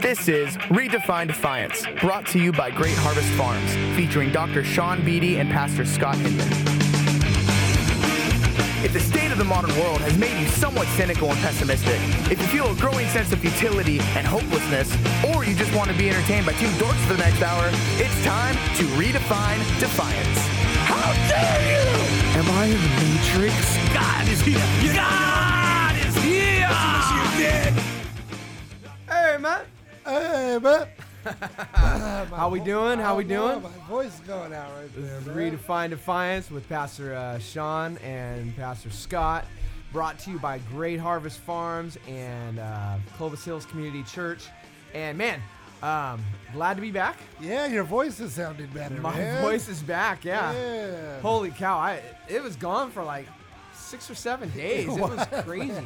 This is Redefined Defiance, brought to you by Great Harvest Farms, featuring Dr. Sean Beattie and Pastor Scott Hindman. If the state of the modern world has made you somewhat cynical and pessimistic, if you feel a growing sense of futility and hopelessness, or you just want to be entertained by two dorks for the next hour, it's time to redefine defiance. How dare you! Am I in the Matrix? God is here! God is here! That's what you did! Hey, man! Hey, man! How we doing? My voice is going out right there. Redefined Defiance with Pastor Sean and Pastor Scott, brought to you by Great Harvest Farms and Clovis Hills Community Church. And man, glad to be back. Yeah, your voice has sounded better. My voice is back. Yeah. Holy cow! It was gone for like 6 or 7 days. It was crazy.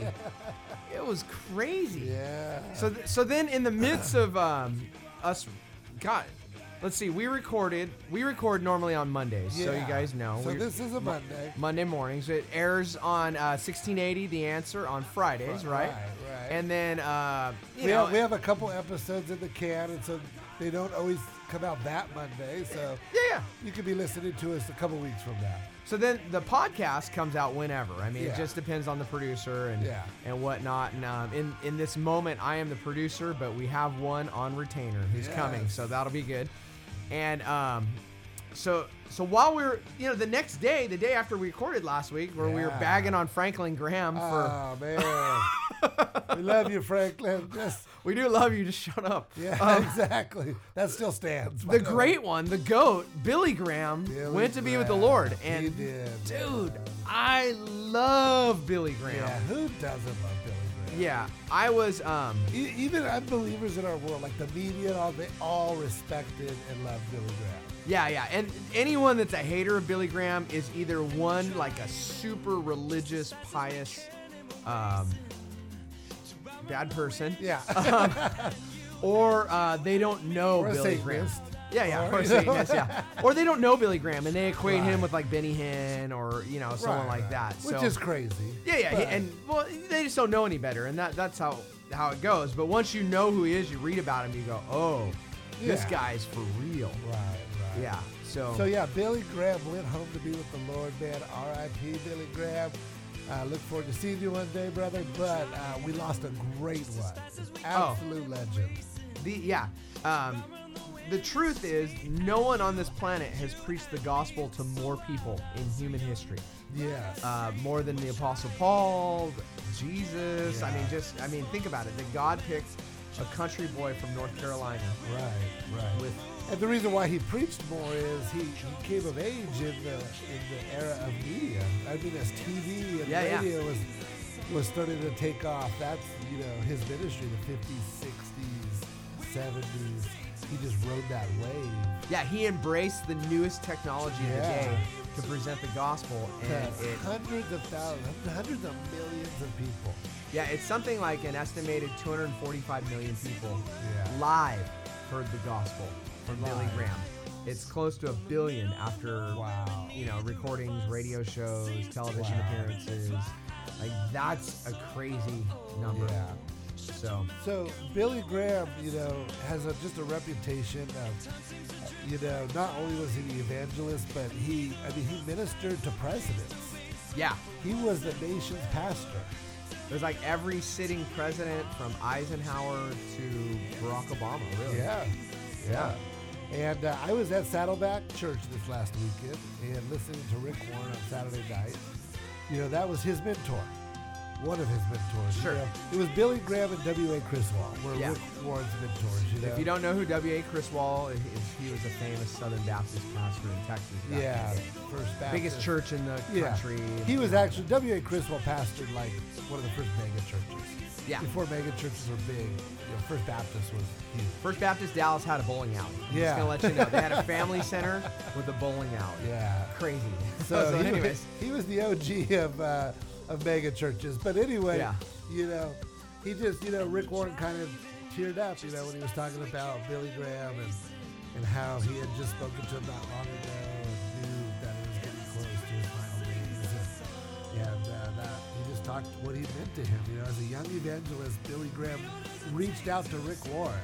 It was crazy. Yeah. So then in the midst of us, God, let's see. We record normally on Mondays, so you guys know. So this is a Monday. Monday mornings. It airs on 1680 The Answer on Fridays, right? And then we have a couple episodes in the can, and so they don't always come out that Monday. So yeah, you could be listening to us a couple weeks from now. So then the podcast comes out whenever. I mean, it just depends on the producer and whatnot. And in this moment, I am the producer, but we have one on retainer who's coming, so that'll be good. And so while we're, the next day, the day after we recorded last week, where we were bagging on Franklin Graham man, we love you, Franklin. Yes. We do love you. Just shut up. Yeah, exactly. That still stands. The great one, the GOAT, Billy Graham, went to be with the Lord. And he did. Dude, I love Billy Graham. Yeah, who doesn't love Billy Graham? Yeah, I was... even unbelievers in our world, like the media, they all respected and loved Billy Graham. Yeah, and anyone that's a hater of Billy Graham is either one, like a super religious, pious... bad person. Yeah. Or they don't know or Billy Graham. Yeah. Or Satanist, Or they don't know Billy Graham and they equate him with like Benny Hinn or, someone like that. So, which is crazy. Yeah. And they just don't know any better. And that's how it goes. But once you know who he is, you read about him, you go, oh, this guy's for real. Right. Yeah. So yeah, Billy Graham went home to be with the Lord, man. R.I.P. Billy Graham. Look forward to seeing you one day, brother. But we lost a great one. Absolute legend. The truth is, no one on this planet has preached the gospel to more people in human history. Yes. More than the Apostle Paul, Jesus. Yeah. I mean, think about it. That God picked a country boy from North Carolina. Right. And the reason why he preached more is he came of age in the era of media. I mean, as TV and radio was starting to take off, that's his ministry, the 50s, 60s, 70s. He just rode that wave. Yeah, he embraced the newest technology of the day to present the gospel, and hundreds of thousands, hundreds of millions of people. Yeah, it's something like an estimated 245 million people live heard the gospel from Billy Graham. It's close to 1 billion after recordings, radio shows, television appearances. Like, that's a crazy number. Yeah. So Billy Graham, has just a reputation of, not only was he the evangelist, but he ministered to presidents. Yeah. He was the nation's pastor. There's like every sitting president from Eisenhower to Barack Obama, really. Yeah. And I was at Saddleback Church this last weekend and listening to Rick Warren on Saturday night. That was his mentor, one of his mentors. Sure. It was Billy Graham and W.A. Criswell were Rick Warren's mentors. If you don't know who W.A. Criswell is, he was a famous Southern Baptist pastor in Texas. First Baptist. Biggest church in the country. He was actually, W.A. Criswell pastored like one of the first mega churches. Yeah. Before mega churches were big, First Baptist was huge. First Baptist Dallas had a bowling alley. I'm just going to let you know. They had a family center with a bowling alley. Yeah. Crazy. So anyways. He was the OG of mega churches. But anyway, he just, Rick Warren kind of teared up, when he was talking about Billy Graham and how he had just spoken to him not long ago and knew that it was getting close to his final days. And he just talked what he meant to him. As a young evangelist, Billy Graham reached out to Rick Warren,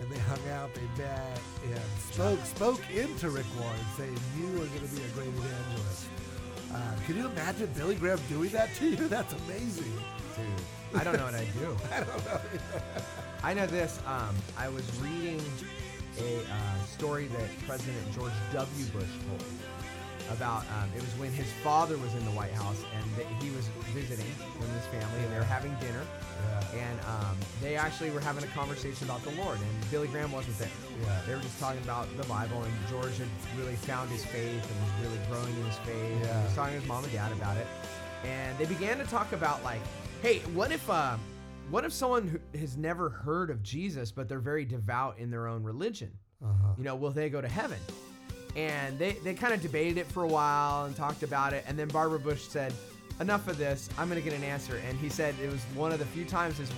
and they hung out, they met, and spoke into Rick Warren, saying, you are going to be a great evangelist. Can you imagine Billy Graham doing that to you? That's amazing. Dude, I don't know what I'd do. I don't know. I know this. I was reading a story that President George W. Bush told about, it was when his father was in the White House, and he was visiting with his family, and they were having dinner. Yeah. And they actually were having a conversation about the Lord, and Billy Graham wasn't there. Yeah. They were just talking about the Bible, and George had really found his faith and was really growing in his faith. Yeah. He was talking to his mom and dad about it. And they began to talk about, like, hey, what if someone who has never heard of Jesus, but they're very devout in their own religion? Uh-huh. You know, will they go to heaven? And they kind of debated it for a while and talked about it. And then Barbara Bush said, enough of this, I'm going to get an answer. And he said it was one of the few times his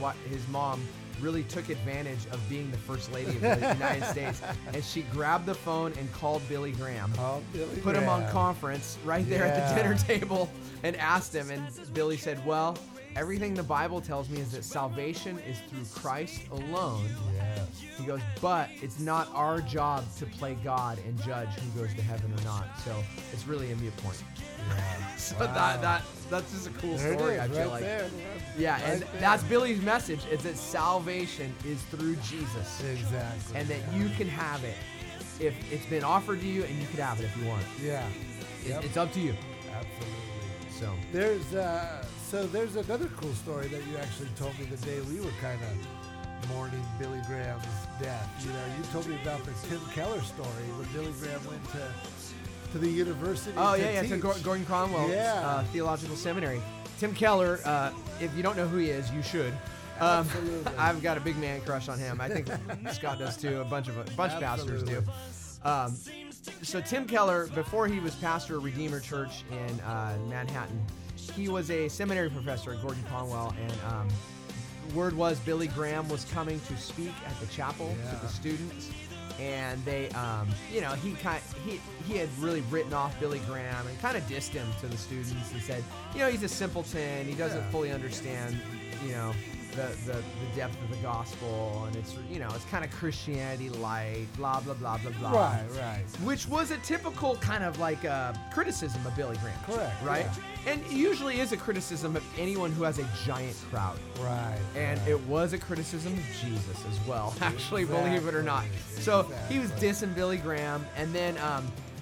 mom really took advantage of being the first lady of the United States. And she grabbed the phone and called Billy Graham, put him on conference right there at the dinner table and asked him. And Billy said, well, everything the Bible tells me is that salvation is through Christ alone. Yes. He goes, but it's not our job to play God and judge who goes to heaven or not. So it's really a mute point. Yeah. So wow. that's just a cool story, I feel right like. There. Yeah, right, and there. That's Billy's message, is that salvation is through Jesus. Exactly. And that you can have it. If it's been offered to you, and you could have it if you want. Yeah. It's up to you. Absolutely. So there's another cool story that you actually told me the day we were kind of mourning Billy Graham's death. You know, you told me about the Tim Keller story when Billy Graham went to the university. Oh, to teach. To Gordon Conwell Theological Seminary. Tim Keller, if you don't know who he is, you should. Absolutely. I've got a big man crush on him. I think Scott does too. A bunch of pastors do. So Tim Keller, before he was pastor of Redeemer Church in Manhattan, he was a seminary professor at Gordon Conwell, and word was Billy Graham was coming to speak at the chapel to the students, and they, he had really written off Billy Graham and kind of dissed him to the students and said, you know, he's a simpleton, he doesn't fully understand, you know, the depth of the gospel, and it's, you know, it's kind of Christianity light, blah, blah, blah, blah, blah. Right. Which was a typical kind of like criticism of Billy Graham. Correct. Right? Yeah. And it usually is a criticism of anyone who has a giant crowd. Right. And it was a criticism of Jesus as well, actually, believe it or not. So he was dissing Billy Graham, and then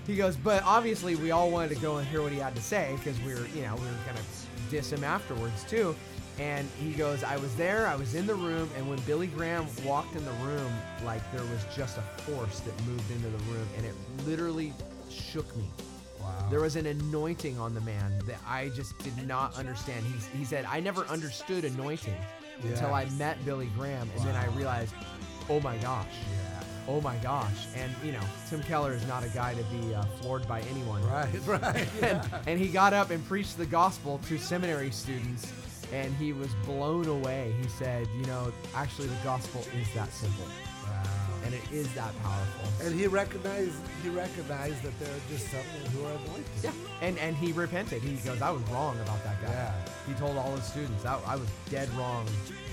he goes, but obviously we all wanted to go and hear what he had to say, because we were going to diss him afterwards too. And he goes, I was in the room, and when Billy Graham walked in the room, like there was just a force that moved into the room, and it literally shook me. Wow. There was an anointing on the man that I just did not understand. He said, I never understood anointing until I met Billy Graham, and then I realized, oh my gosh. Yeah. Oh my gosh. And, you know, Tim Keller is not a guy to be floored by anyone. Right. Yeah. And he got up and preached the gospel to seminary students, and he was blown away. He said, you know, actually the gospel is that simple. Wow. And it is that powerful. And he recognized that there are just some who are anointed. Yeah. And he repented. He goes, I was wrong about that guy. Yeah. He told all his students, I was dead wrong.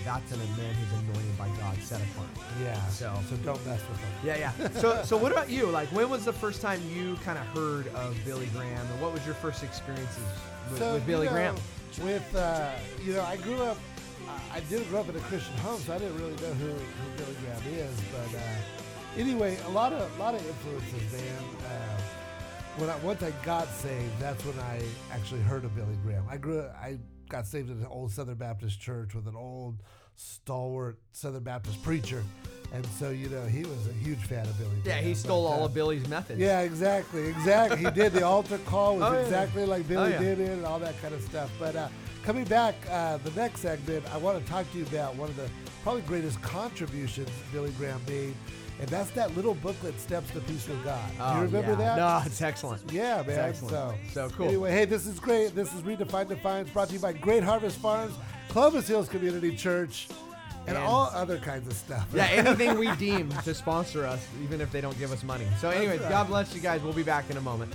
That's a man who's anointed by God, set apart. Yeah. So don't mess with him. Yeah. So what about you? Like, when was the first time you kind of heard of Billy Graham, and what was your first experiences with Billy Graham? With, I grew up, in a Christian home, so I didn't really know who Billy Graham is, but anyway, a lot of influences, man. Once I got saved, that's when I actually heard of Billy Graham. I got saved at an old Southern Baptist church with an old stalwart Southern Baptist preacher, and so, you know, he was a huge fan of Billy Graham. Yeah, he stole all of Billy's methods. Yeah, exactly. He did. The altar call was exactly like Billy did it and all that kind of stuff. But coming back, the next segment, I want to talk to you about one of the probably greatest contributions Billy Graham made, and that's that little booklet, Steps to Peace with God. Do you remember that? No, it's excellent. Yeah, man. It's excellent. So cool. Anyway, hey, this is great. This is Redefined Defiance, brought to you by Great Harvest Farms, Clovis Hills Community Church, and all other kinds of stuff. Yeah, anything we deem to sponsor us, even if they don't give us money. So anyway, right. God bless you guys. We'll be back in a moment.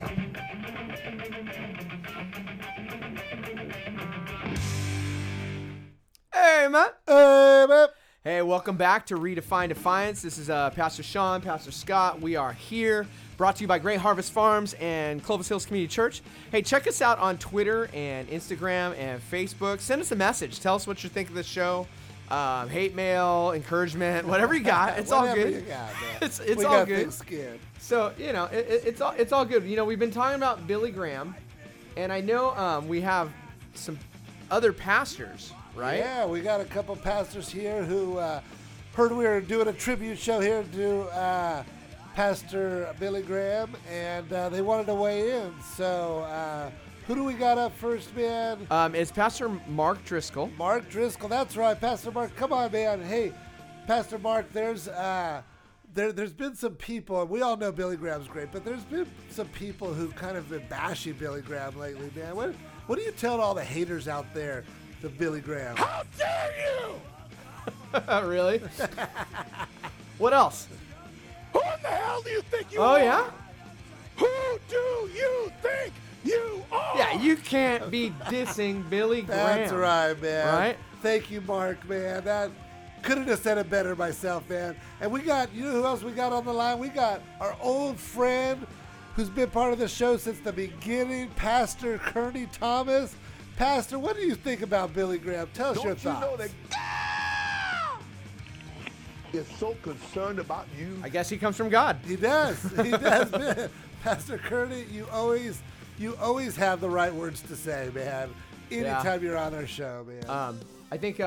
Hey, man. Hey, welcome back to Redefine Defiance. This is Pastor Sean, Pastor Scott. We are here, brought to you by Great Harvest Farms and Clovis Hills Community Church. Hey, check us out on Twitter and Instagram and Facebook. Send us a message. Tell us what you think of the show. Hate mail, encouragement, whatever you got. It's all good. You got, it's all good. So, you know, it's all good. You know, we've been talking about Billy Graham, and I know we have some other pastors, right? Yeah, we got a couple pastors here who heard we were doing a tribute show here to Pastor Billy Graham, and they wanted to weigh in. So who do we got up first, man? It's Pastor Mark Driscoll. Mark Driscoll, that's right. Pastor Mark, come on, man. Hey, Pastor Mark, there's been some people, and we all know Billy Graham's great, but there's been some people who kind of been bashing Billy Graham lately, man. What do you tell all the haters out there to Billy Graham? How dare you! Really? What else? Who in the hell do you think you are? Oh, yeah? Who do you think you are? Yeah, you can't be dissing Billy Graham. That's right, man. Right? Thank you, Mark, man. That couldn't have said it better myself, man. And we got, you know who else we got on the line? We got our old friend who's been part of the show since the beginning, Pastor Kearney Thomas. Pastor, what do you think about Billy Graham? Tell us your thoughts. Don't you know that is so concerned about you? I guess he comes from God. He does. He does, man. Pastor Kearney, you always have the right words to say, man. Anytime you're on our show, man. I think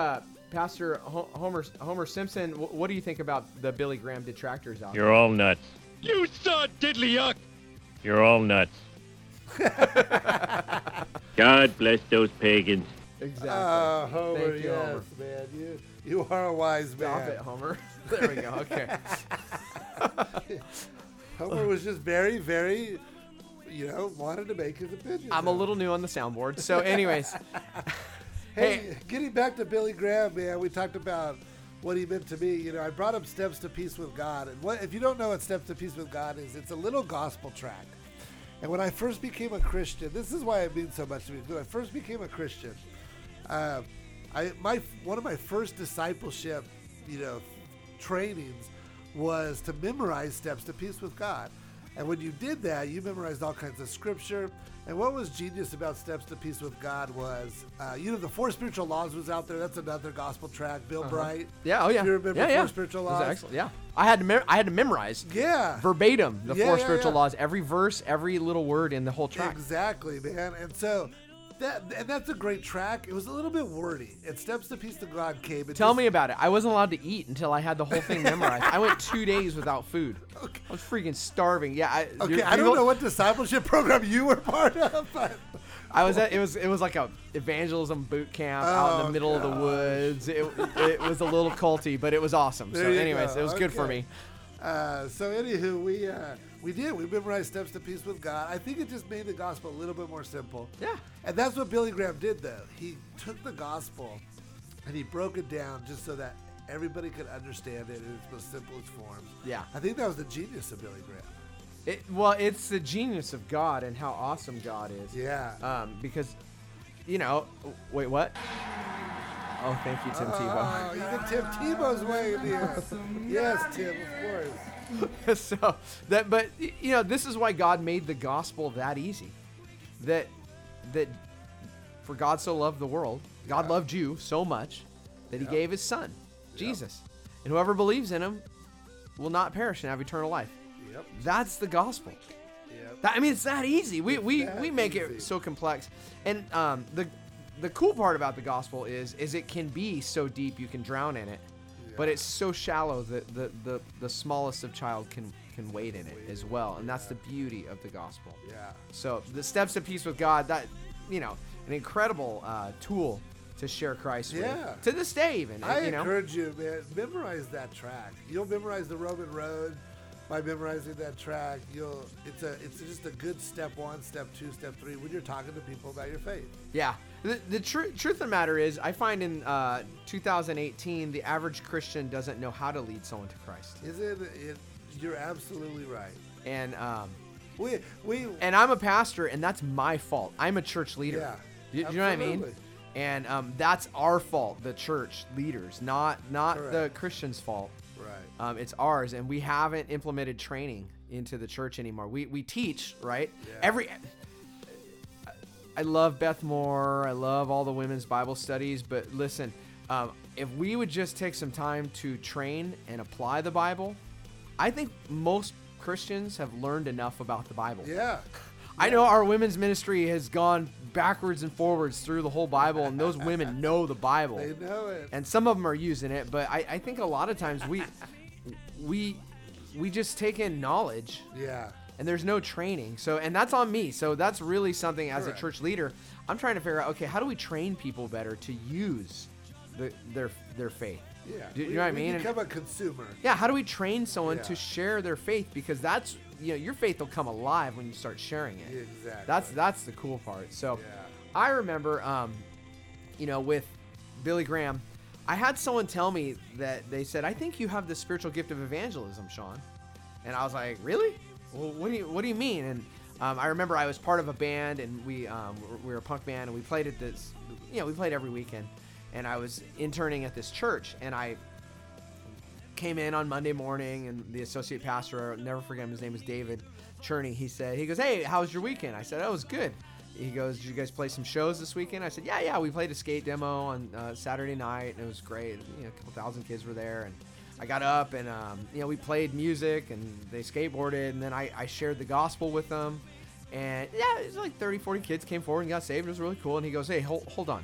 Pastor Homer Simpson. What do you think about the Billy Graham detractors out there? You're all nuts. You saw diddly yuck. You're all nuts. God bless those pagans. Exactly. Homer, thank you, yes, Homer. Man, you are a wise man. Stop it, Homer. There we go. Okay. Homer was just very, very, you know, wanted to make his opinion. I'm a little new on the soundboard. So, anyways. Hey, getting back to Billy Graham, man, we talked about what he meant to me. You know, I brought up Steps to Peace with God. And what, if you don't know what Steps to Peace with God is, it's a little gospel track. And when I first became a Christian, this is why it means so much to me. When I first became a Christian, one of my first discipleship, you know, trainings was to memorize Steps to Peace with God. And when you did that, you memorized all kinds of scripture. And what was genius about Steps to Peace with God was, you know, the Four Spiritual Laws was out there. That's another gospel track. Bill Bright. Yeah, oh yeah. Do you remember Four Spiritual Laws? Excellent. Yeah. I had to memorize verbatim the Four Spiritual Laws, every verse, every little word in the whole track. Exactly, man. And so that's a great track. It was a little bit wordy. It Steps to Peace to God came. Tell me about it. I wasn't allowed to eat until I had the whole thing memorized. I went 2 days without food. Okay. I was freaking starving. Yeah. I don't know what discipleship program you were part of, but I was at, it was like a evangelism boot camp out in the middle of the woods. It was a little culty, but it was awesome. There so anyways, it was good for me. So anywho, we memorized Steps to Peace with God. I think it just made the gospel a little bit more simple. Yeah. And that's what Billy Graham did, though. He took the gospel and he broke it down just so that everybody could understand it in its most simplest form. Yeah. I think that was the genius of Billy Graham. It's the genius of God and how awesome God is. Yeah. Because, you know, wait, what? Oh, thank you, Tim Tebow. Oh, even Tim Tebow's way in here. Yes, Tim, of course. So that, but you know, this is why God made the gospel that easy. That for God so loved the world, God loved you so much that He gave His Son, Jesus, and whoever believes in Him will not perish and have eternal life. Yep. That's the gospel. Yep. That, I mean, it's that easy. We make it so complex. And the cool part about the gospel is it can be so deep you can drown in it, but it's so shallow that the smallest of child can wade in it as well. And that's the beauty of the gospel. Yeah. So the Steps to Peace with God, that, you know, an incredible tool to share Christ with. To this day, even. I encourage you, man, memorize that track. You'll memorize the Roman road. By memorizing that track, it's just a good step one, step two, step three when you're talking to people about your faith. Yeah. The truth of the matter is, I find in 2018, the average Christian doesn't know how to lead someone to Christ. You're absolutely right. And And I'm a pastor, and that's my fault. I'm a church leader. Yeah, you know what I mean? And that's our fault, the church leaders, not Correct. The Christians' fault. Right. It's ours, and we haven't implemented training into the church anymore. We teach, right? Yeah. I love Beth Moore. I love all the women's Bible studies. But listen, if we would just take some time to train and apply the Bible, I think most Christians have learned enough about the Bible. Yeah. I know our women's ministry has gone backwards and forwards through the whole Bible, and those women know the Bible. They know it. And some of them are using it, but I think a lot of times we just take in knowledge. Yeah. And there's no training. So, and that's on me. So that's really something as Correct. A church leader, I'm trying to figure out, okay, how do we train people better to use their faith? Yeah. Do you know what I mean? Become a consumer. Yeah. How do we train someone to share their faith? Because that's, your faith will come alive when you start sharing it. Exactly. That's the cool part. So I remember, with Billy Graham, I had someone tell me that they said, I think you have the spiritual gift of evangelism, Sean. And I was like, really? Well, what do you mean? And I remember I was part of a band, and we were a punk band, and we played at this, we played every weekend. And I was interning at this church, and I came in on Monday morning, and the associate pastor, I'll never forget him, his name was David Cherney, he goes, hey, how was your weekend? I said, oh, it was good. He goes, did you guys play some shows this weekend? I said, yeah, we played a skate demo on Saturday night, and it was great. A couple thousand kids were there, and I got up, and we played music, and they skateboarded, and then I shared the gospel with them, and it was like 30, 40 kids came forward and got saved. It was really cool. And he goes, hey, hold on.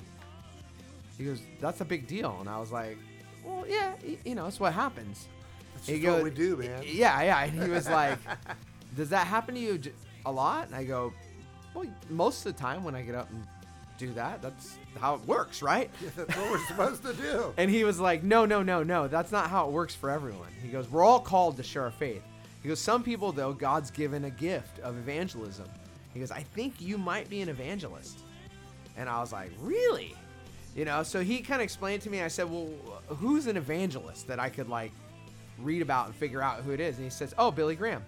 He goes, that's a big deal. And I was like, well, yeah, it's what happens. That's what we do, man. Yeah. And he was like, does that happen to you a lot? And I go, well, most of the time when I get up and do that, that's how it works, right? Yeah, that's what we're supposed to do. And he was like, no, that's not how it works for everyone. He goes, we're all called to share our faith. He goes, some people, though, God's given a gift of evangelism. He goes, I think you might be an evangelist. And I was like, really? So he kind of explained to me. I said, well, who's an evangelist that I could read about and figure out who it is? And he says, oh, Billy Graham.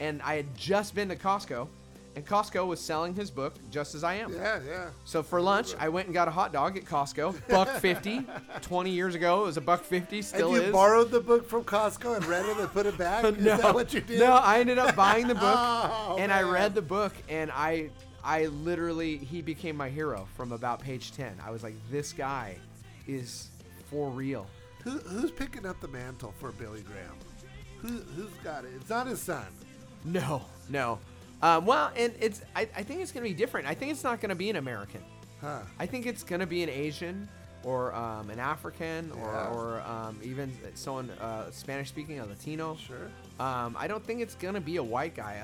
And I had just been to Costco, and Costco was selling his book, Just As I Am. Yeah. So for lunch, I went and got a hot dog at Costco, $1.50. 20 years ago, it was $1.50, still is. And you borrowed the book from Costco and read it and put it back? No. Is that what you did? No, I ended up buying the book, I read the book, and I literally, he became my hero from about page 10. I was like, this guy is for real. Who's picking up the mantle for Billy Graham? Who's got it? It's not his son. No. And it's. I think it's going to be different. I think it's not going to be an American. Huh. I think it's going to be an Asian or an African or even someone Spanish-speaking, a Latino. Sure. I don't think it's going to be a white guy.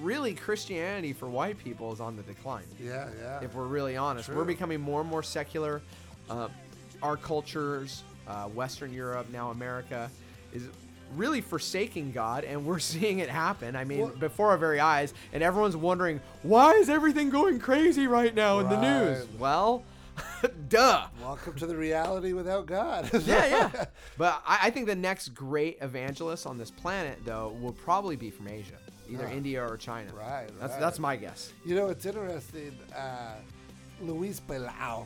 Really, Christianity for white people is on the decline. Yeah. If we're really honest. True. We're becoming more and more secular. Our cultures, Western Europe, now America, is really forsaking God, and we're seeing it happen. I mean, before our very eyes, and everyone's wondering, why is everything going crazy right now in the news? Well, duh. Welcome to the reality without God. Yeah. But I think the next great evangelist on this planet, though, will probably be from Asia, either India or China. Right. That's my guess. It's interesting. Luis Palau.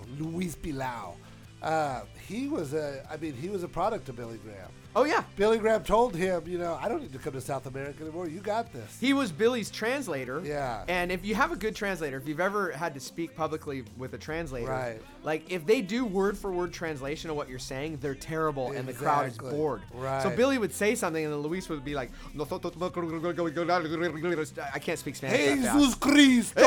He was a product of Billy Graham. Oh, yeah. Billy Graham told him, I don't need to come to South America anymore. You got this. He was Billy's translator. Yeah. And if you have a good translator, if you've ever had to speak publicly with a translator, right. If they do word-for-word translation of what you're saying, they're terrible, and the crowd is bored. Right. So Billy would say something, and then Luis would be like, I can't speak Spanish. Jesus Cristo.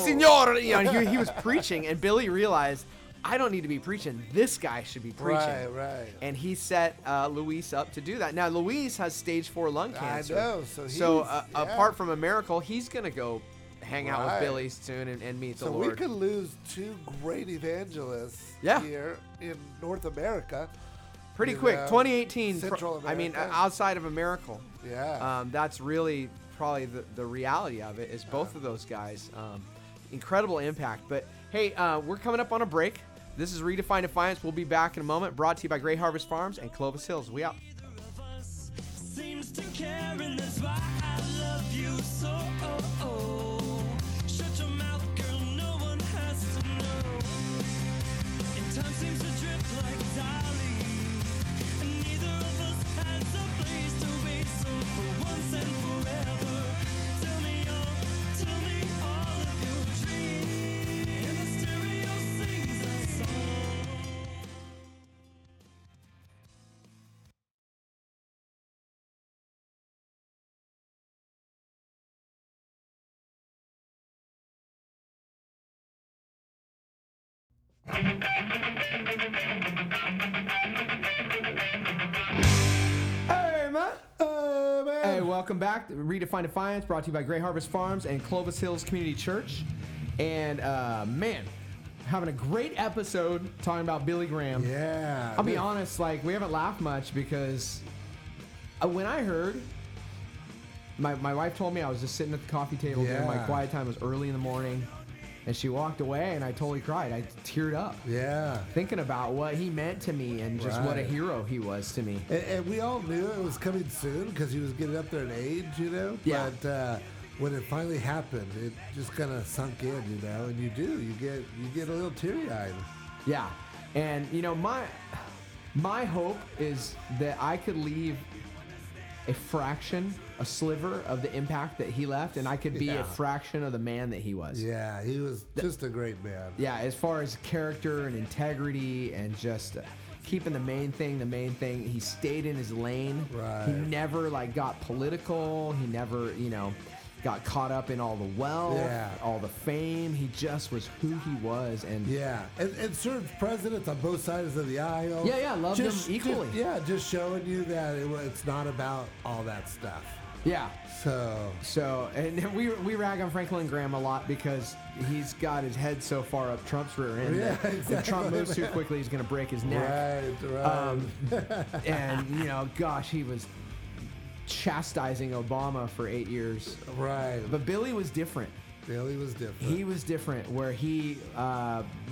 Señor. He was preaching, and Billy realized, I don't need to be preaching. This guy should be preaching. Right. And he set Luis up to do that. Now, Luis has stage 4 lung cancer. I know. So apart from a miracle, he's going to go hang out with Billy soon and meet the Lord. So we could lose 2 great evangelists here in North America. Pretty quick. 2018. Central America. Outside of a miracle. Yeah. That's really probably the reality of it is both of those guys. Incredible impact. But, hey, we're coming up on a break. This is Redefined Defiance. We'll be back in a moment. Brought to you by Great Harvest Farms and Clovis Hills. We out. love you so, oh, oh. Shut your mouth, girl, no one has to know. And time seems to drip like darling, and neither of us has a place to be. So for once and forever, tell me all of your dreams. And the stereo sings a song. Hey, man. Hey, welcome back. Redefine Defiance, brought to you by Great Harvest Farms and Clovis Hills Community Church. And, man, having a great episode talking about Billy Graham. Yeah. I'll be honest, like, we haven't laughed much because when I heard, my wife told me, I was just sitting at the coffee table during my quiet time. It was early in the morning. And she walked away, and I totally cried. I teared up. Yeah. Thinking about what he meant to me and just what a hero he was to me. And we all knew it was coming soon because he was getting up there in age, you know? Yeah. But when it finally happened, it just kind of sunk in, you know? And you get a little teary-eyed. Yeah. And, you know, my hope is that I could leave a fraction, a sliver of the impact that he left, and I could be a fraction of the man that he was. Yeah, he was just a great man. Yeah, as far as character and integrity and just keeping the main thing. He stayed in his lane. Right. He never, like, got political. He never, you know, got caught up in all the wealth, all the fame. He just was who he was. And and served presidents on both sides of the aisle. Yeah, yeah, loved them equally. Just showing you that it's not about all that stuff. Yeah. So, and we rag on Franklin Graham a lot because he's got his head so far up Trump's rear end that if Trump moves too quickly, he's going to break his neck. Right. And, you know, gosh, he was chastising Obama for 8 years. Right. But Billy was different. He was different, where he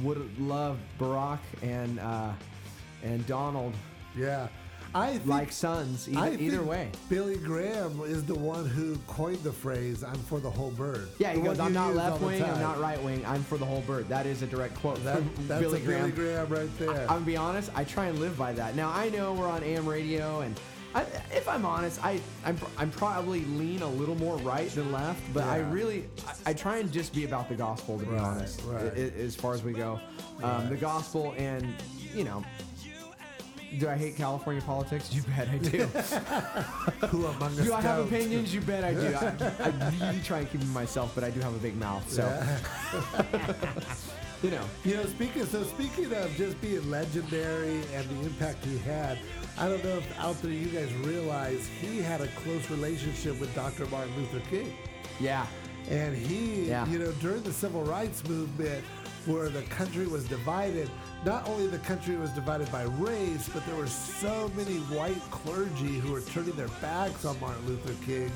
would love Barack and Donald. Yeah. I think, like sons, either way. Billy Graham is the one who coined the phrase, "I'm for the whole bird." Yeah, he goes, "I'm not left wing, I'm not right wing, I'm for the whole bird." That is a direct quote from Billy Graham. Billy Graham right there. I'm going to be honest, I try and live by that. Now, I know we're on AM radio, and if I'm honest, I'm probably lean a little more right than left, but I try and just be about the gospel, to be honest, as far as we go. The gospel and, you know, do I hate California politics? You bet I do. Who among us? Do I have opinions? You bet I do. I really try and keep them myself, but I do have a big mouth, so. Yeah. You know. Speaking of just being legendary and the impact he had, I don't know if out there you guys realize he had a close relationship with Dr. Martin Luther King. Yeah. And he, you know, during the Civil Rights Movement, where the country was divided, not only the country was divided by race, but there were so many white clergy who were turning their backs on Martin Luther King.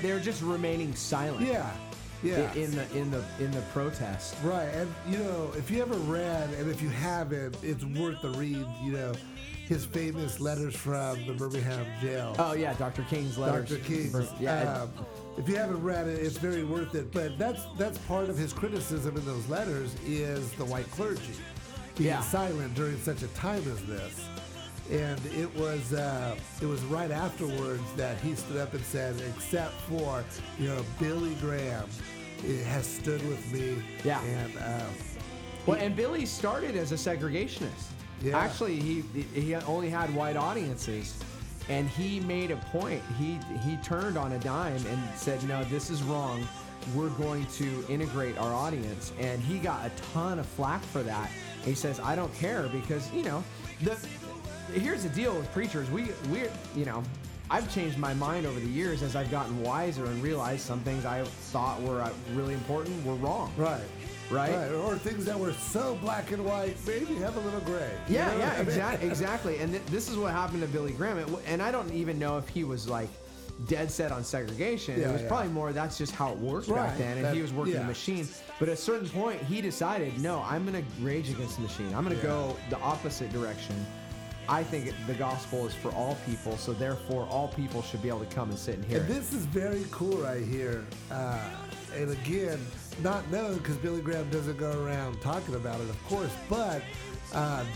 They're just remaining silent. Yeah. In the protest. Right, and you know, if you ever read, and if you haven't, it's worth the read. You know, his famous letters from the Birmingham jail. Oh yeah, Dr. King's letters. Dr. King. Yeah. If you haven't read it, it's very worth it. But that's part of his criticism in those letters is the white clergy being silent during such a time as this. And it was right afterwards that he stood up and said, except for, you know, Billy Graham, it has stood with me. Yeah. And and Billy started as a segregationist. Yeah. Actually, he only had white audiences. And he made a point. He turned on a dime and said, no, this is wrong. We're going to integrate our audience. And he got a ton of flack for that. He says, I don't care because, you know, here's the deal with preachers. We're, you know, I've changed my mind over the years as I've gotten wiser and realized some things I thought were really important were wrong. Right. Or things that were so black and white, maybe have a little gray. Exactly. And this is what happened to Billy Graham. And I don't even know if he was, like, dead set on segregation. Yeah, it was probably more that's just how it worked back then. And he was working the machine. But at a certain point, he decided, no, I'm going to rage against the machine. I'm going to go the opposite direction. I think the gospel is for all people, so therefore all people should be able to come and sit and hear it. This is very cool right here. And again, not known because Billy Graham doesn't go around talking about it, of course, but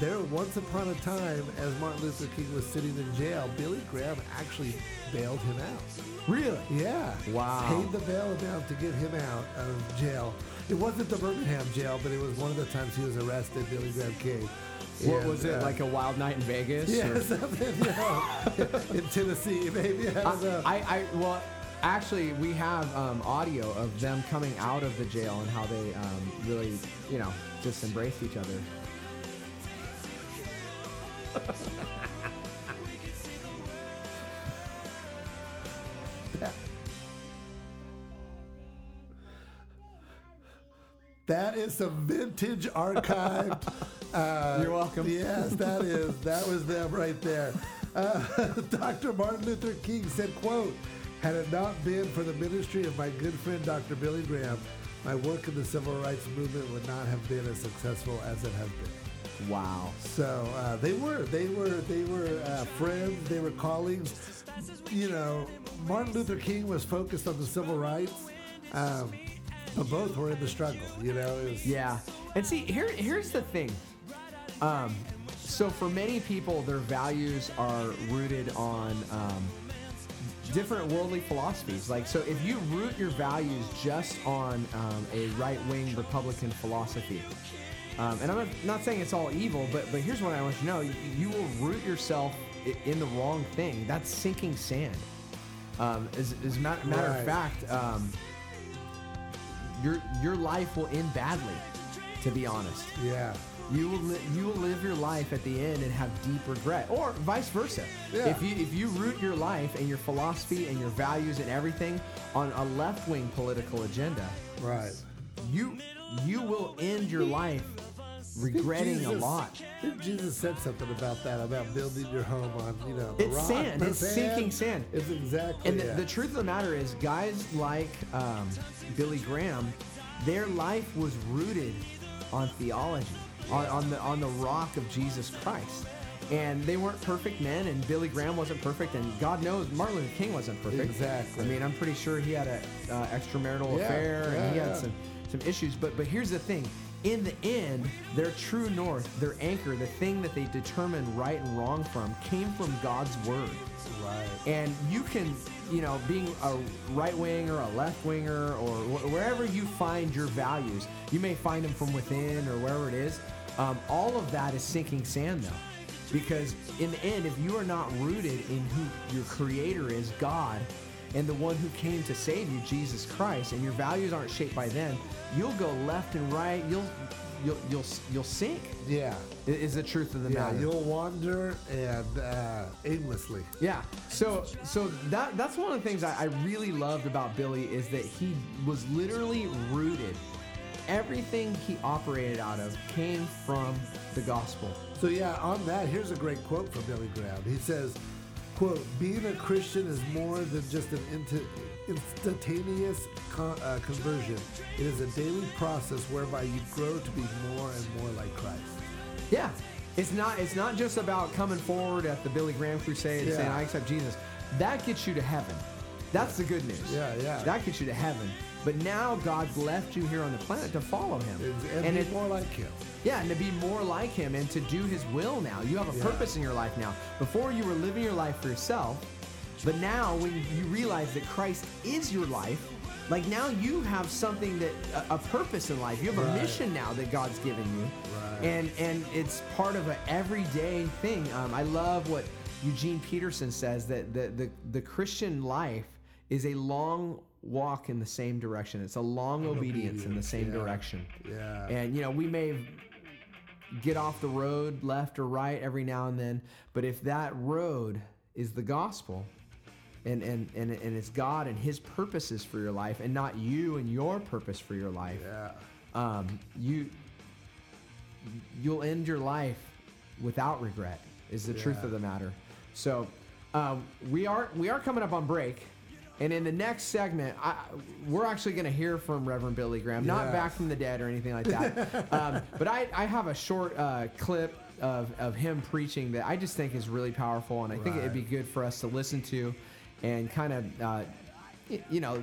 there once upon a time, as Martin Luther King was sitting in jail, Billy Graham actually bailed him out. Really? Yeah. Wow. Paid the bail amount to get him out of jail. It wasn't the Birmingham jail, but it was one of the times he was arrested, Billy Graham King. What was it, like a wild night in Vegas? Yeah, or something, yeah. In Tennessee, maybe. Well, actually, we have audio of them coming out of the jail and how they really, you know, just embraced each other. That is some vintage archive. You're welcome. Yes, that was them right there. Dr. Martin Luther King said, quote, "Had it not been for the ministry of my good friend, Dr. Billy Graham, my work in the civil rights movement would not have been as successful as it has been." Wow. So they were friends. They were colleagues. You know, Martin Luther King was focused on the civil rights. But both were in the struggle, you know. Yeah. And see, here's the thing. So for many people, their values are rooted on different worldly philosophies. Like, so if you root your values just on a right-wing Republican philosophy, and I'm not saying it's all evil, but here's what I want you to know. You will root yourself in the wrong thing. That's sinking sand. As a matter of fact... Your life will end badly, to be honest. Yeah. You will live your life at the end and have deep regret, or vice versa. Yeah. If you root your life and your philosophy and your values and everything on a left-wing political agenda, right, you will end your life regretting a lot. Jesus said something about that, about building your home on, you know, the rock. Sinking sand. It's exactly. And the truth of the matter is, guys like Billy Graham, their life was rooted on theology, on the rock of Jesus Christ. And they weren't perfect men, and Billy Graham wasn't perfect, and God knows Martin Luther King wasn't perfect. Exactly. I mean, I'm pretty sure he had an extramarital affair, and he had some issues. But here's the thing. In the end, their true north, their anchor, the thing that they determined right and wrong from, came from God's word. Right. And you can, you know, being a right winger, a left winger, or wherever you find your values, you may find them from within or wherever it is. All of that is sinking sand, though, because in the end, if you are not rooted in who your Creator is, God, and the one who came to save you, Jesus Christ, and your values aren't shaped by them, you'll go left and right. You'll sink. Yeah, is the truth of the matter. You'll wander and aimlessly. Yeah. So that's one of the things I really loved about Billy, is that he was literally rooted. Everything he operated out of came from the gospel. So yeah, on that, here's a great quote from Billy Graham. He says, quote, "Being a Christian is more than just an instantaneous conversion. It is a daily process whereby you grow to be more and more like Christ." Yeah. It's not just about coming forward at the Billy Graham crusade and saying, "I accept Jesus." That gets you to heaven. That's the good news. Yeah. That gets you to heaven. But now God's left you here on the planet to follow him. And to be more like him. Yeah, and to be more like him and to do his will now. You have a purpose in your life now. Before, you were living your life for yourself. But now when you realize that Christ is your life, like now you have something, that a purpose in life. You have a mission now that God's given you. Right. And it's part of an everyday thing. I love what Eugene Peterson says, that the Christian life is a long walk in the same direction. It's a long obedience in the same direction. Yeah. And, you know, we may get off the road left or right every now and then, but if that road is the gospel and it's God and his purposes for your life and not you and your purpose for your life, you'll end your life without regret, is the truth of the matter. So we are coming up on break. And in the next segment, we're actually going to hear from Reverend Billy Graham, not back from the dead or anything like that. But I have a short clip of him preaching that I just think is really powerful, and I think it'd be good for us to listen to and kind of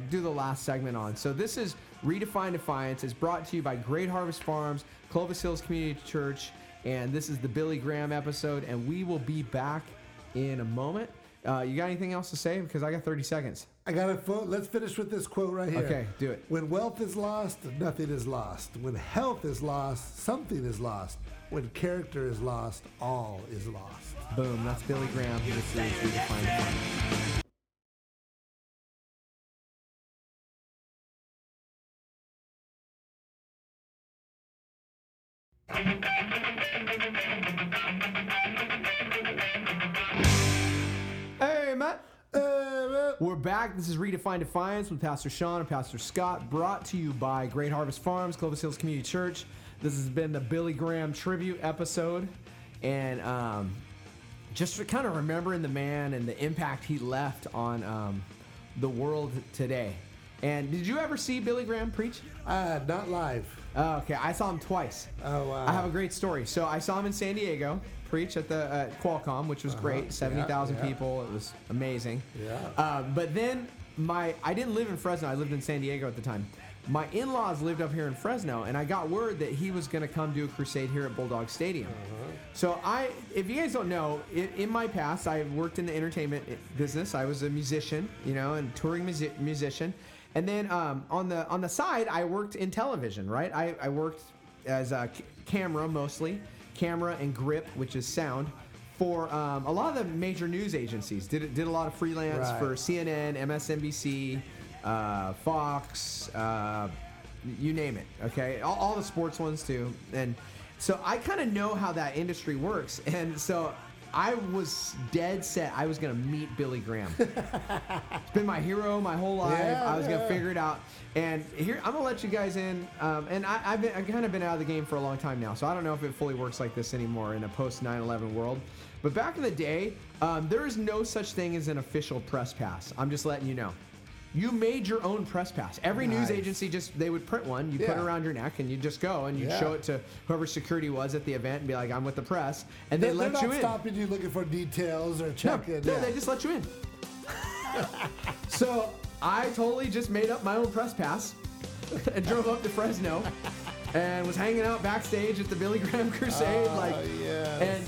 do the last segment on. So this is Redefine Defiance. It's brought to you by Great Harvest Farms, Clovis Hills Community Church, and this is the Billy Graham episode, and we will be back in a moment. You got anything else to say? Because I got 30 seconds. I got it. Let's finish with this quote right here. Okay, do it. When wealth is lost, nothing is lost. When health is lost, something is lost. When character is lost, all is lost. Boom, that's Billy Graham. This is Redefine Defiance. Hey, Matt. We're back. This is Redefine Defiance with Pastor Sean and Pastor Scott, brought to you by Great Harvest Farms, Clovis Hills Community Church. This has been the Billy Graham tribute episode, and just kind of remembering the man and the impact he left on the world today. And did you ever see Billy Graham preach? Not live. Okay, I saw him twice. Oh, wow. I have a great story. So I saw him in San Diego preach at the Qualcomm, which was great. 70,000 people. It was amazing. Yeah. But then I didn't live in Fresno. I lived in San Diego at the time. My in-laws lived up here in Fresno, and I got word that he was going to come do a crusade here at Bulldog Stadium. Uh-huh. So if you guys don't know, in my past, I worked in the entertainment business. I was a musician, and touring musician. And then on the side, I worked in television, right? I worked as a camera mostly, camera and grip, which is sound, for a lot of the major news agencies. Did a lot of freelance for CNN, MSNBC, Fox, you name it, okay? All the sports ones too. And so I kind of know how that industry works. And so I was dead set I was going to meet Billy Graham. It's been my hero my whole life. I was going to figure it out. And here, I'm going to let you guys in. And I've kind of been out of the game for a long time now, so I don't know if it fully works like this anymore in a post-9/11 world. But back in the day, there is no such thing as an official press pass. I'm just letting you know. You made your own press pass. Every news agency, they would print one. You put it around your neck, and you just go, and you'd show it to whoever security was at the event and be like, I'm with the press. And they let you in. They're not stopping you looking for details or checking. No, they just let you in. So I totally just made up my own press pass and drove up to Fresno and was hanging out backstage at the Billy Graham crusade. And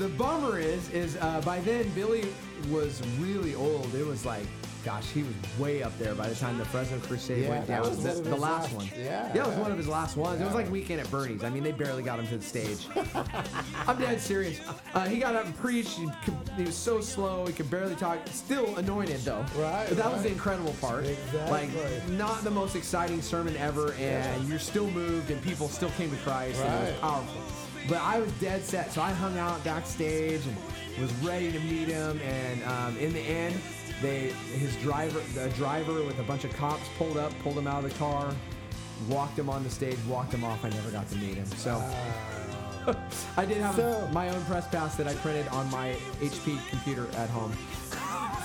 the bummer is by then, Billy was really old. It was like... Gosh, he was way up there by the time the Fresno Crusade went down. That was the last one. Yeah, it was one of his last ones. It was like Weekend at Bernie's. I mean, they barely got him to the stage. I'm dead serious. He got up and preached. He was so slow. He could barely talk. Still anointed, though. Right. But that was the incredible part. Exactly. Like, not the most exciting sermon ever, and you're still moved, and people still came to Christ, and it was powerful. But I was dead set, so I hung out backstage and was ready to meet him, and in the end... The driver with a bunch of cops pulled him out of the car, walked him on the stage, walked him off. I never got to meet him. So I did have my own press pass that I printed on my HP computer at home.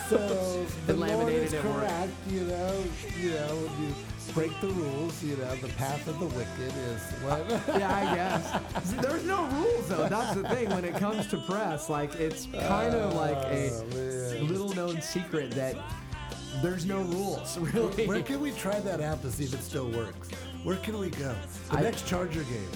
So the laminated Lord is correct. You know, when you break the rules, the path of the wicked is what. Yeah, I guess. There's no rules though. That's the thing when it comes to press. Like it's kind of like a little-known secret that there's no rules. Really. Where can we try that app to see if it still works? Where can we go? The next Charger game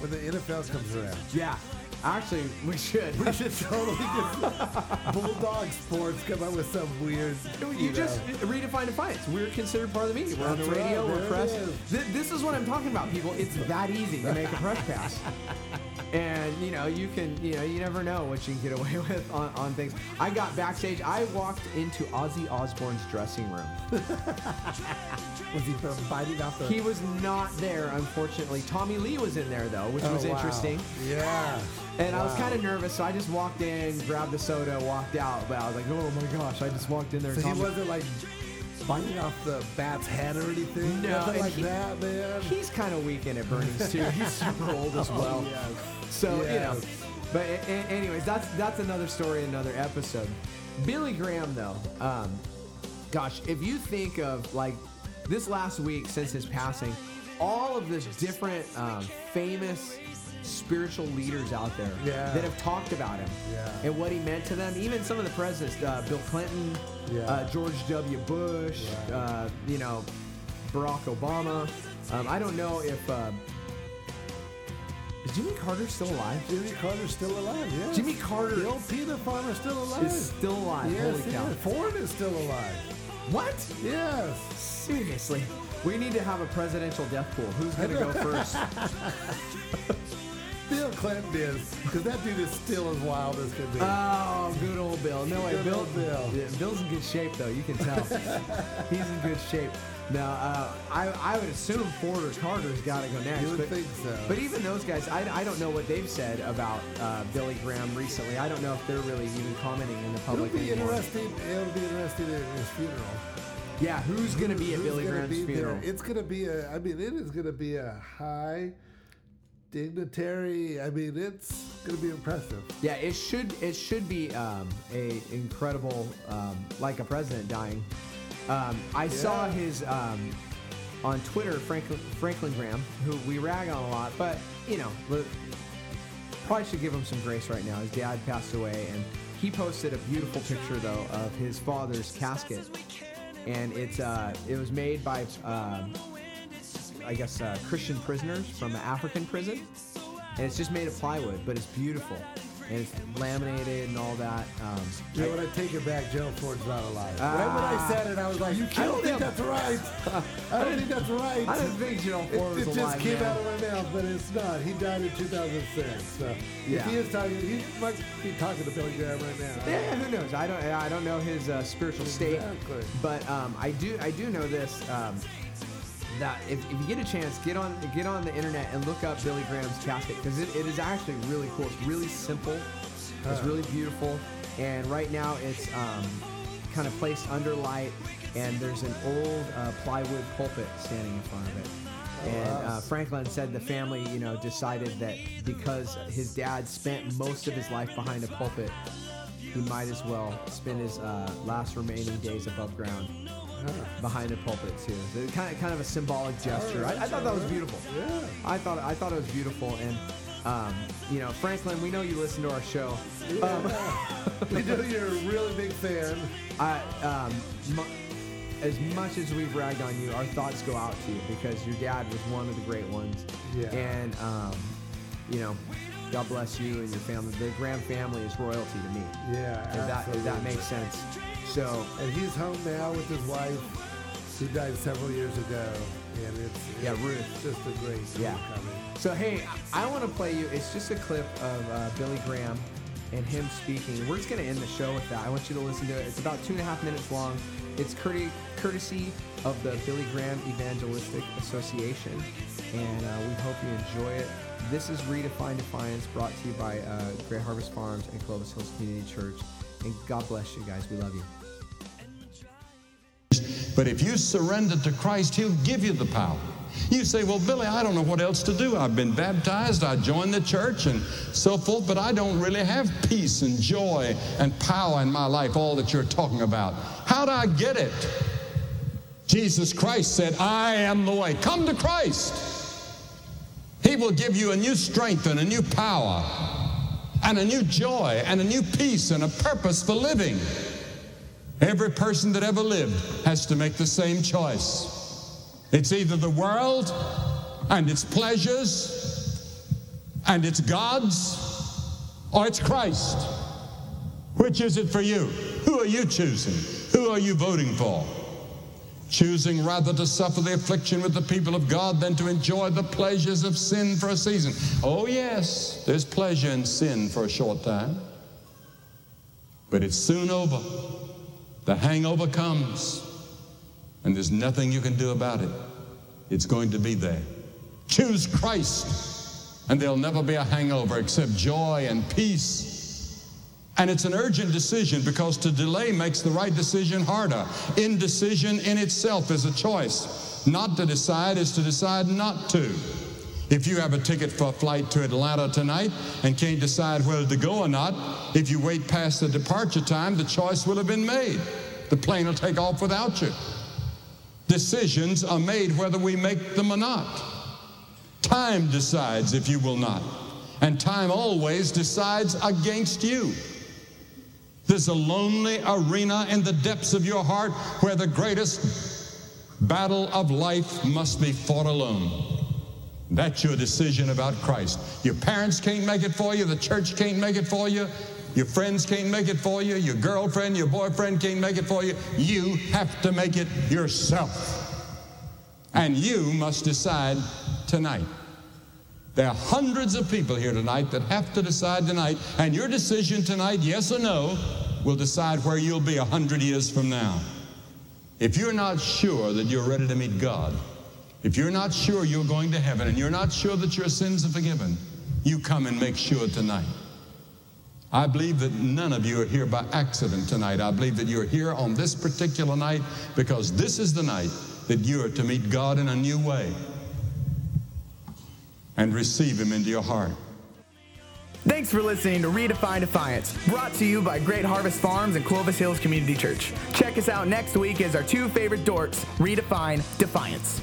when the NFL comes around. Yeah. Actually, we should. We should totally just Bulldog Sports come up with some weird... You just redefine defiance. We're considered part of the media. We're on the radio. We're press. This is what I'm talking about, people. It's that easy to make a press pass. And, you never know what you can get away with on things. I got backstage. I walked into Ozzy Osbourne's dressing room. Was he biting off the... He was not there, unfortunately. Tommy Lee was in there, though, which was interesting. Yeah. And I was kind of nervous, so I just walked in, grabbed a soda, walked out. But I was like, oh, my gosh, I just walked in there. So he wasn't, like... biting off the bat's head or anything? No. Nothing like that, man. He's kind of Weekend at Bernie's, too. He's super old as well. Yes. So, But anyways, that's another story, another episode. Billy Graham, though. Gosh, if you think of, like, this last week since his passing, all of this different famous spiritual leaders out there that have talked about him and what he meant to them. Even some of the presidents, Bill Clinton, George W. Bush, you know, Barack Obama. I don't know if... Is Jimmy Carter still alive? Jimmy Carter's still alive, yes. Jimmy Carter... The old peanut farmer's still alive. Is still alive. Yes, holy cow. Ford is still alive. What? Yes. Seriously. We need to have a presidential death pool. Who's going to go first? Bill Clinton is, because that dude is still as wild as could be. Oh, good old Bill. No way, Bill. Yeah, Bill's in good shape, though. You can tell. He's in good shape. Now, I would assume Ford or Carter's got to go next. You would think so. But even those guys, I don't know what they've said about Billy Graham recently. I don't know if they're really even commenting in the public anymore. It'll be interesting at his funeral. Yeah, who's going to be at Billy Graham's funeral? It's going to be a, I mean, it is going to be a high dignitary. I mean, it's going to be impressive. Yeah, it should be a incredible, like a president dying. I saw his, on Twitter, Franklin Graham, who we rag on a lot, but, you know, probably should give him some grace right now. His dad passed away, and he posted a beautiful picture, though, of his father's casket. And it was made by, I guess, Christian prisoners from an African prison. And it's just made of plywood, but it's beautiful. And it's laminated and all that. You know what? I take it back. Gerald Ford's not alive. Right when I said it, I was like, I don't think that's right. I don't think that's right. I didn't think Gerald Ford was alive. It just came out of my mouth, but it's not. He died in 2006. So if he is talking, he might be talking to Billy Graham right now. Yeah, who knows? I don't know his spiritual state. But I do know this. That if you get a chance, get on the internet and look up Billy Graham's casket, because it is actually really cool. It's really simple. It's really beautiful. And right now it's kind of placed under light, and there's an old plywood pulpit standing in front of it. And Franklin said the family, you know, decided that because his dad spent most of his life behind a pulpit, he might as well spend his last remaining days above ground. Behind a pulpit too, so kind of a symbolic gesture. I thought that was beautiful. Yeah. I thought it was beautiful, and you know, Franklin, we know you listen to our show. Yeah. We know you're a really big fan. As much as we've ragged on you, our thoughts go out to you because your dad was one of the great ones. Yeah. And you know, God bless you and your family. The Graham family is royalty to me. Yeah, absolutely. If that makes sense. So, and he's home now with his wife. She died several years ago, and it's just a great coming. So, hey, I want to play you. It's just a clip of Billy Graham and him speaking. We're just going to end the show with that. I want you to listen to it. It's about 2.5 minutes long. It's courtesy of the Billy Graham Evangelistic Association, and we hope you enjoy it. This is Redefine Defiance, brought to you by Great Harvest Farms and Clovis Hills Community Church. And God bless you guys. We love you. But if you surrender to Christ, He'll give you the power. You say, well, Billy, I don't know what else to do. I've been baptized, I joined the church and so forth, but I don't really have peace and joy and power in my life, all that you're talking about. How do I get it? Jesus Christ said, I am the way. Come to Christ. He will give you a new strength and a new power and a new joy and a new peace and a purpose for living. Every person that ever lived has to make the same choice. It's either the world and its pleasures and its gods, or it's Christ. Which is it for you? Who are you choosing? Who are you voting for? Choosing rather to suffer the affliction with the people of God than to enjoy the pleasures of sin for a season. Oh yes, there's pleasure in sin for a short time, but it's soon over. The hangover comes, and there's nothing you can do about it. It's going to be there. Choose Christ, and there'll never be a hangover except joy and peace. And it's an urgent decision, because to delay makes the right decision harder. Indecision in itself is a choice. Not to decide is to decide not to. If you have a ticket for a flight to Atlanta tonight and can't decide whether to go or not, if you wait past the departure time, the choice will have been made. The plane will take off without you. Decisions are made whether we make them or not. Time decides if you will not. and time always decides against you. There's a lonely arena in the depths of your heart where the greatest battle of life must be fought alone. That's your decision about Christ. Your parents can't make it for you. The church can't make it for you. Your friends can't make it for you. Your girlfriend, your boyfriend can't make it for you. You have to make it yourself. And you must decide tonight. There are hundreds of people here tonight that have to decide tonight, and your decision tonight, yes or no, will decide where you'll be 100 years from now. If you're not sure that you're ready to meet God, if you're not sure you're going to heaven, and you're not sure that your sins are forgiven, you come and make sure tonight. I believe that none of you are here by accident tonight. I believe that you're here on this particular night because this is the night that you are to meet God in a new way and receive Him into your heart. Thanks for listening to Redefine Defiance, brought to you by Great Harvest Farms and Clovis Hills Community Church. Check us out next week as our two favorite dorks redefine defiance.